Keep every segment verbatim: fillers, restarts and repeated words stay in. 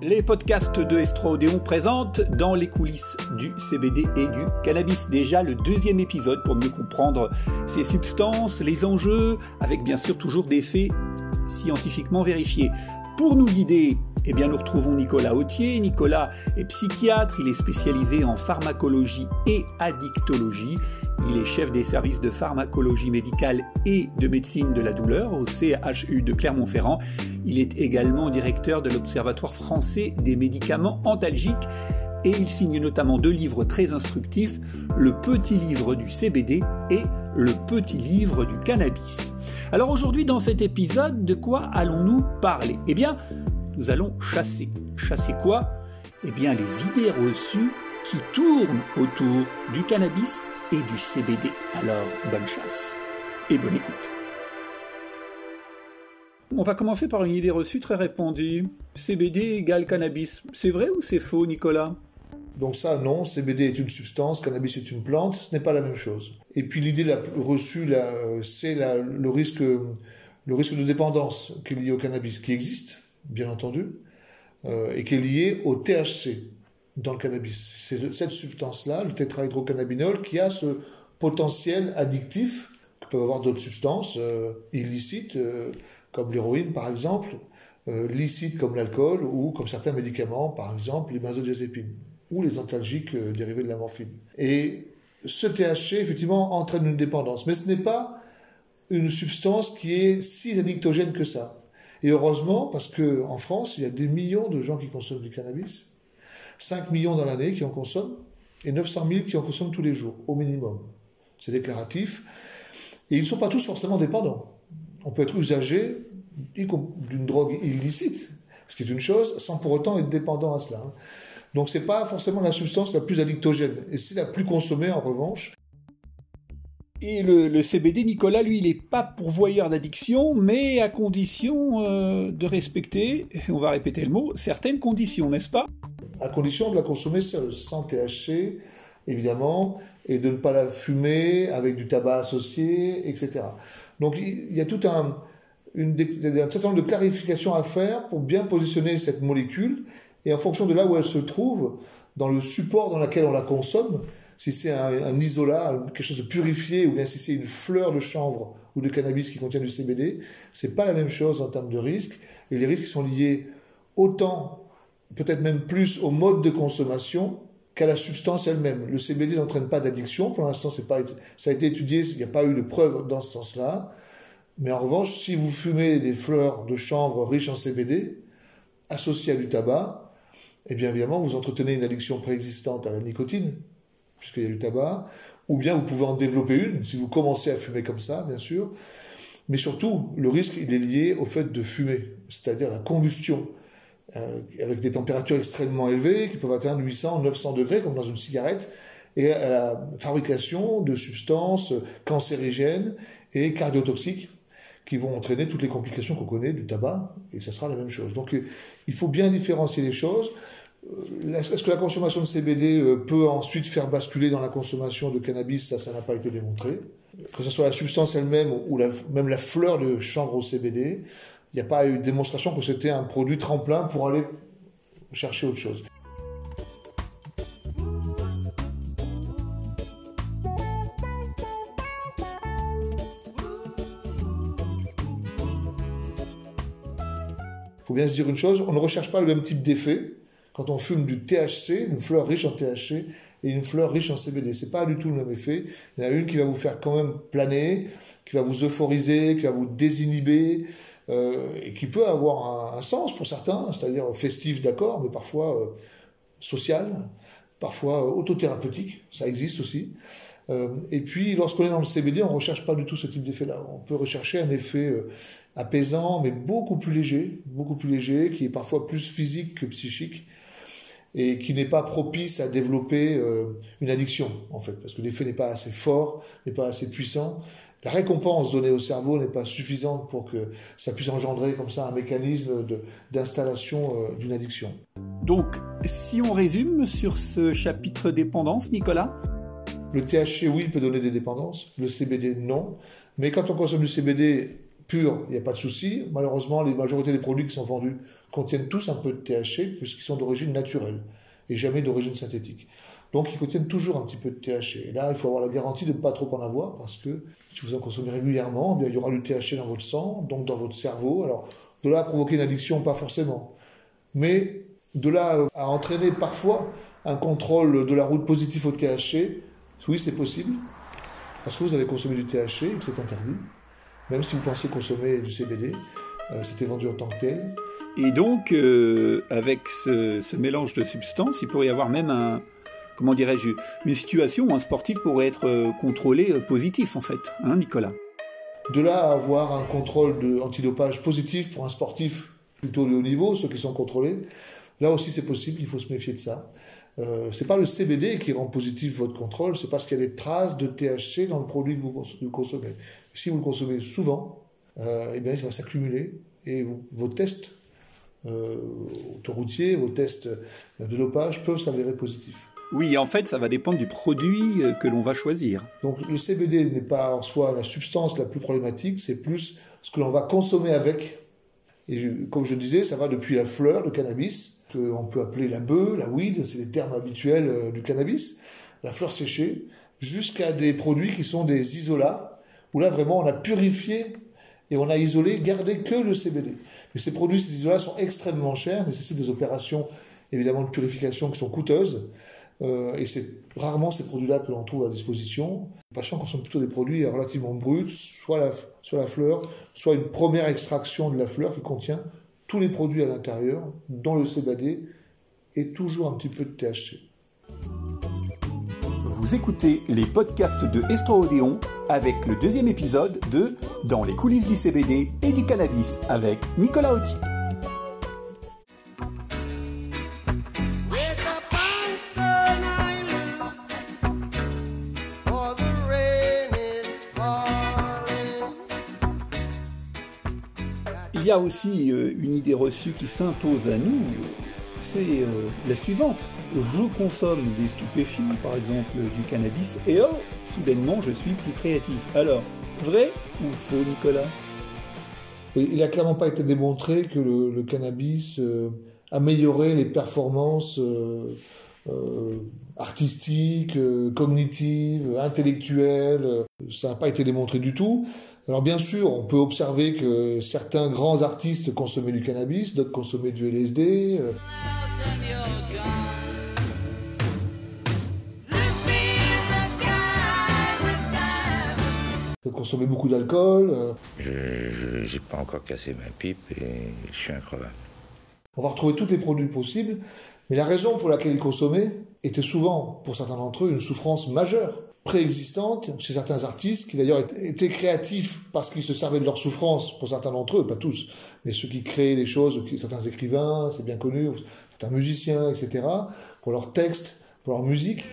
Les podcasts de S trois Odéon présentent Dans les coulisses du C B D et du cannabis. Déjà le deuxième épisode pour mieux comprendre ces substances, les enjeux, avec bien sûr toujours des faits scientifiquement vérifiés. Pour nous guider, eh bien, nous retrouvons Nicolas Authier. Nicolas est psychiatre, il est spécialisé en pharmacologie et addictologie. Il est chef des services de pharmacologie médicale et de médecine de la douleur au C H U de Clermont-Ferrand. Il est également directeur de l'Observatoire français des médicaments antalgiques et il signe notamment deux livres très instructifs, le petit livre du C B D et le petit livre du cannabis. Alors aujourd'hui, dans cet épisode, de quoi allons-nous parler ? Eh bien, nous allons chasser. Chasser quoi ? Eh bien, les idées reçues qui tournent autour du cannabis et du C B D. Alors, bonne chasse et bonne écoute. On va commencer par une idée reçue très répandue. C B D égale cannabis. C'est vrai ou c'est faux, Nicolas ? Donc ça, non, C B D est une substance, cannabis est une plante, ce n'est pas la même chose. Et puis l'idée la plus reçue, là, c'est la, le, risque, le risque de dépendance qui est lié au cannabis, qui existe, bien entendu, euh, et qui est lié au T H C dans le cannabis. C'est cette substance-là, le tétrahydrocannabinol, qui a ce potentiel addictif que peuvent avoir d'autres substances euh, illicites, euh, comme l'héroïne par exemple, euh, licites comme l'alcool ou comme certains médicaments, par exemple les benzodiazépines ou les antalgiques dérivés de la morphine. Et ce T H C, effectivement, entraîne une dépendance. Mais ce n'est pas une substance qui est si addictogène que ça. Et heureusement, parce qu'en France, il y a des millions de gens qui consomment du cannabis, cinq millions dans l'année qui en consomment, et neuf cent mille qui en consomment tous les jours, au minimum. C'est déclaratif. Et ils ne sont pas tous forcément dépendants. On peut être usager d'une drogue illicite, ce qui est une chose, sans pour autant être dépendant à cela. Donc ce n'est pas forcément la substance la plus addictogène, et c'est la plus consommée en revanche. Et le, le C B D, Nicolas, lui, il n'est pas pourvoyeur d'addiction, mais à condition euh, de respecter, on va répéter le mot, certaines conditions, n'est-ce pas ? À condition de la consommer seule, sans T H C, évidemment, et de ne pas la fumer avec du tabac associé, et cetera. Donc il y a tout un, une, un certain nombre de clarifications à faire pour bien positionner cette molécule. Et en fonction de là où elle se trouve, dans le support dans lequel on la consomme, si c'est un, un isolat, quelque chose de purifié, ou bien si c'est une fleur de chanvre ou de cannabis qui contient du C B D, c'est pas la même chose en termes de risque. Et les risques sont liés autant, peut-être même plus, au mode de consommation qu'à la substance elle-même. Le C B D n'entraîne pas d'addiction. Pour l'instant, c'est pas, ça a été étudié, il n'y a pas eu de preuves dans ce sens-là. Mais en revanche, si vous fumez des fleurs de chanvre riches en C B D, associées à du tabac, et eh bien évidemment, vous entretenez une addiction préexistante à la nicotine, puisqu'il y a du tabac, ou bien vous pouvez en développer une, si vous commencez à fumer comme ça, bien sûr. Mais surtout, le risque, il est lié au fait de fumer, c'est-à-dire la combustion, euh, avec des températures extrêmement élevées, qui peuvent atteindre huit cents, neuf cents degrés, comme dans une cigarette, et à la fabrication de substances cancérigènes et cardiotoxiques, qui vont entraîner toutes les complications qu'on connaît du tabac, et ça sera la même chose. Donc il faut bien différencier les choses. Est-ce que la consommation de C B D peut ensuite faire basculer dans la consommation de cannabis ? Ça, ça n'a pas été démontré. Que ce soit la substance elle-même ou la, même la fleur de chanvre au C B D, il n'y a pas eu de démonstration que c'était un produit tremplin pour aller chercher autre chose. Il faut bien se dire une chose, on ne recherche pas le même type d'effet quand on fume du T H C, une fleur riche en T H C et une fleur riche en C B D. Ce n'est pas du tout le même effet. Il y en a une qui va vous faire quand même planer, qui va vous euphoriser, qui va vous désinhiber euh, et qui peut avoir un, un sens pour certains, c'est-à-dire festif, d'accord, mais parfois euh, social, parfois euh, autothérapeutique, ça existe aussi. Euh, et puis lorsqu'on est dans le C B D, on ne recherche pas du tout ce type d'effet-là. On peut rechercher un effet euh, apaisant, mais beaucoup plus léger, beaucoup plus léger, qui est parfois plus physique que psychique, et qui n'est pas propice à développer euh, une addiction, en fait, parce que l'effet n'est pas assez fort, n'est pas assez puissant. La récompense donnée au cerveau n'est pas suffisante pour que ça puisse engendrer comme ça un mécanisme de, d'installation euh, d'une addiction. Donc, si on résume sur ce chapitre dépendance, Nicolas ? Le T H C, oui, peut donner des dépendances. Le C B D, non. Mais quand on consomme du C B D pur, il n'y a pas de souci. Malheureusement, la majorité des produits qui sont vendus contiennent tous un peu de T H C puisqu'ils sont d'origine naturelle et jamais d'origine synthétique. Donc, ils contiennent toujours un petit peu de T H C. Et là, il faut avoir la garantie de ne pas trop en avoir parce que si vous en consommez régulièrement, eh bien, il y aura du T H C dans votre sang, donc dans votre cerveau. Alors, de là à provoquer une addiction, pas forcément. Mais de là à entraîner parfois un contrôle de la route positif au T H C, oui, c'est possible parce que vous avez consommé du T H C et que c'est interdit. Même si vous pensez consommer du C B D, euh, c'était vendu en tant que tel. Et donc, euh, avec ce, ce mélange de substances, il pourrait y avoir même un... Comment dirais-je, une situation où un sportif pourrait être contrôlé positif, en fait, hein, Nicolas? De là à avoir un contrôle de antidopage positif pour un sportif plutôt de haut niveau, ceux qui sont contrôlés, là aussi c'est possible, il faut se méfier de ça. Euh, c'est pas le C B D qui rend positif votre contrôle, c'est parce qu'il y a des traces de T H C dans le produit que vous consommez. Si vous le consommez souvent, euh, eh bien, ça va s'accumuler et vous, vos tests euh, autoroutiers, vos tests de dopage peuvent s'avérer positifs. Oui, en fait, ça va dépendre du produit que l'on va choisir. Donc, le C B D n'est pas en soi la substance la plus problématique, c'est plus ce que l'on va consommer avec. Et comme je disais, ça va depuis la fleur, le cannabis, qu'on peut appeler la bœuf, la weed, c'est les termes habituels du cannabis, la fleur séchée, jusqu'à des produits qui sont des isolats, où là, vraiment, on a purifié et on a isolé, gardé que le C B D. Mais ces produits, ces isolats, sont extrêmement chers, nécessitent des opérations, évidemment, de purification qui sont coûteuses. Euh, et c'est rarement ces produits-là que l'on trouve à disposition. Les patients consomment plutôt des produits relativement bruts, soit la, soit la fleur, soit une première extraction de la fleur qui contient tous les produits à l'intérieur, dont le C B D et toujours un petit peu de T H C. Vous écoutez les podcasts de S trois Odéon avec le deuxième épisode de Dans les coulisses du C B D et du cannabis avec Nicolas Authier. Il y a aussi une idée reçue qui s'impose à nous, c'est la suivante. Je consomme des stupéfiants, par exemple du cannabis, et oh, soudainement je suis plus créatif. Alors, vrai ou faux, Nicolas? Oui, il n'a clairement pas été démontré que le, le cannabis euh, améliorait les performances euh, euh, artistiques, euh, cognitives, intellectuelles. Ça n'a pas été démontré du tout. Alors bien sûr, on peut observer que certains grands artistes consommaient du cannabis, d'autres consommaient du L S D. D'autres consommaient beaucoup d'alcool. Je n'ai pas encore cassé ma pipe et je suis incroyable. On va retrouver tous les produits possibles, mais la raison pour laquelle ils consommaient était souvent, pour certains d'entre eux, une souffrance majeure. Préexistante chez certains artistes qui d'ailleurs étaient créatifs parce qu'ils se servaient de leur souffrance, pour certains d'entre eux, pas tous, mais ceux qui créaient des choses, certains écrivains, c'est bien connu, certains musiciens, et cetera, pour leurs textes, pour leur musique.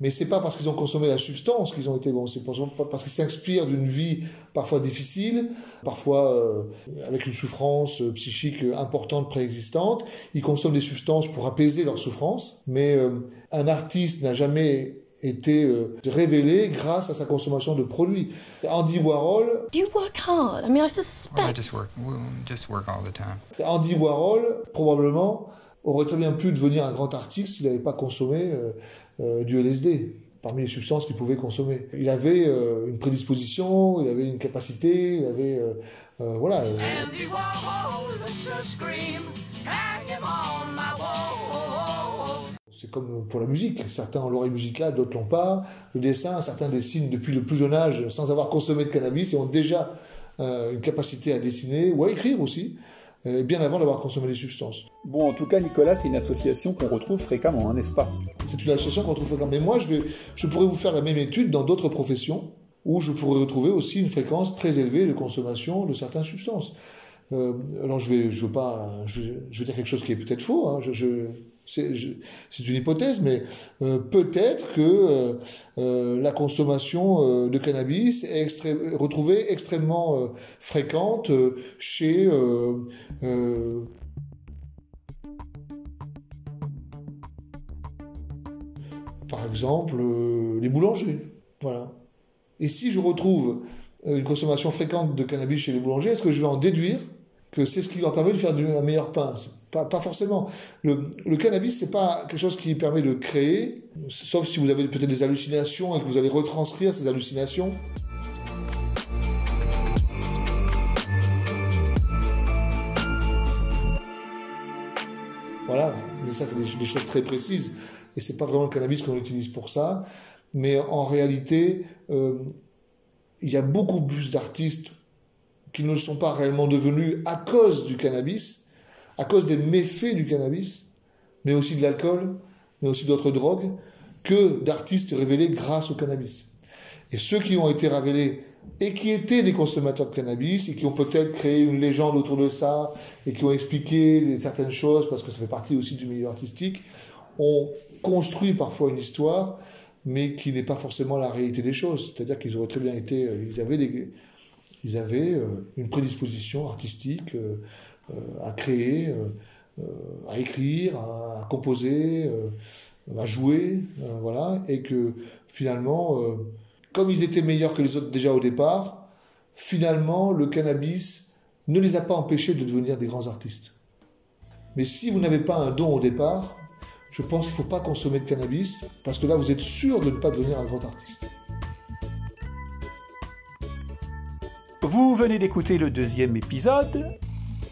Mais c'est pas parce qu'ils ont consommé la substance qu'ils ont été bons, c'est parce qu'ils s'inspirent d'une vie parfois difficile, parfois euh, avec une souffrance psychique importante préexistante. Ils consomment des substances pour apaiser leur souffrance, mais euh, un artiste n'a jamais été euh, révélé grâce à sa consommation de produits. Andy Warhol. Do you work hard? I mean, I suspect. Well, I just work. We'll just work all the time. Andy Warhol, probablement, aurait très bien pu devenir un grand artiste s'il n'avait pas consommé euh, euh, du L S D, parmi les substances qu'il pouvait consommer. Il avait euh, une prédisposition, il avait une capacité, il avait... Euh, euh, voilà. Euh... C'est comme pour la musique, certains ont l'oreille musicale, d'autres l'ont pas. Le dessin, certains dessinent depuis le plus jeune âge sans avoir consommé de cannabis et ont déjà euh, une capacité à dessiner ou à écrire aussi, bien avant d'avoir consommé des substances. Bon, en tout cas, Nicolas, c'est une association qu'on retrouve fréquemment, hein, n'est-ce pas? C'est une association qu'on retrouve fréquemment. Mais moi, je, vais, je pourrais vous faire la même étude dans d'autres professions, où je pourrais retrouver aussi une fréquence très élevée de consommation de certaines substances. Euh, alors, je vais, je veux pas, je, je vais dire quelque chose qui est peut-être faux, hein, je... je... C'est, je, c'est une hypothèse, mais euh, peut-être que euh, euh, la consommation euh, de cannabis est extré- retrouvée extrêmement euh, fréquente euh, chez... Euh, euh, par exemple, euh, les boulangers. Voilà. Et si je retrouve une consommation fréquente de cannabis chez les boulangers, est-ce que je vais en déduire que c'est ce qui leur permet de faire un meilleur pain? Pas, pas forcément. Le, le cannabis, c'est pas quelque chose qui permet de créer, sauf si vous avez peut-être des hallucinations et que vous allez retranscrire ces hallucinations. Voilà, mais ça, c'est des, des choses très précises. Et c'est pas vraiment le cannabis qu'on utilise pour ça. Mais en réalité, euh, il y a beaucoup plus d'artistes qui ne le sont pas réellement devenus à cause du cannabis, à cause des méfaits du cannabis, mais aussi de l'alcool, mais aussi d'autres drogues, que d'artistes révélés grâce au cannabis. Et ceux qui ont été révélés et qui étaient des consommateurs de cannabis et qui ont peut-être créé une légende autour de ça et qui ont expliqué certaines choses, parce que ça fait partie aussi du milieu artistique, ont construit parfois une histoire, mais qui n'est pas forcément la réalité des choses. C'est-à-dire qu'ils auraient très bien été... Ils avaient, les, ils avaient une prédisposition artistique à créer, à écrire, à composer, à jouer, voilà, et que finalement, comme ils étaient meilleurs que les autres déjà au départ, finalement, le cannabis ne les a pas empêchés de devenir des grands artistes. Mais si vous n'avez pas un don au départ... Je pense qu'il ne faut pas consommer de cannabis, parce que là, vous êtes sûr de ne pas devenir un grand artiste. Vous venez d'écouter le deuxième épisode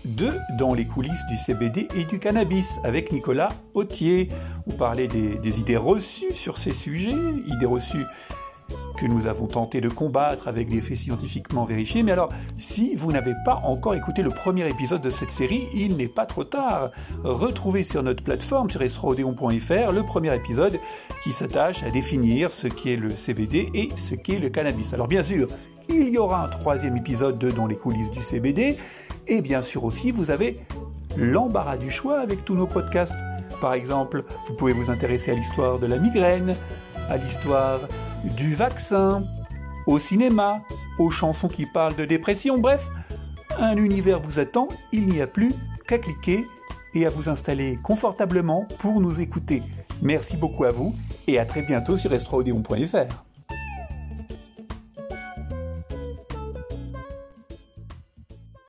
de Dans les coulisses du C B D et du cannabis, avec Nicolas Authier. Vous parlez des, des idées reçues sur ces sujets, idées reçues que nous avons tenté de combattre avec des faits scientifiquement vérifiés. Mais alors, si vous n'avez pas encore écouté le premier épisode de cette série, il n'est pas trop tard. Retrouvez sur notre plateforme, sur S trois odéon point F R, le premier épisode qui s'attache à définir ce qu'est le C B D et ce qu'est le cannabis. Alors bien sûr, il y aura un troisième épisode de Dans les coulisses du C B D, et bien sûr aussi, vous avez l'embarras du choix avec tous nos podcasts. Par exemple, vous pouvez vous intéresser à l'histoire de la migraine, à l'histoire du vaccin, au cinéma, aux chansons qui parlent de dépression, bref, un univers vous attend, il n'y a plus qu'à cliquer et à vous installer confortablement pour nous écouter. Merci beaucoup à vous et à très bientôt sur S trois odéon point F R.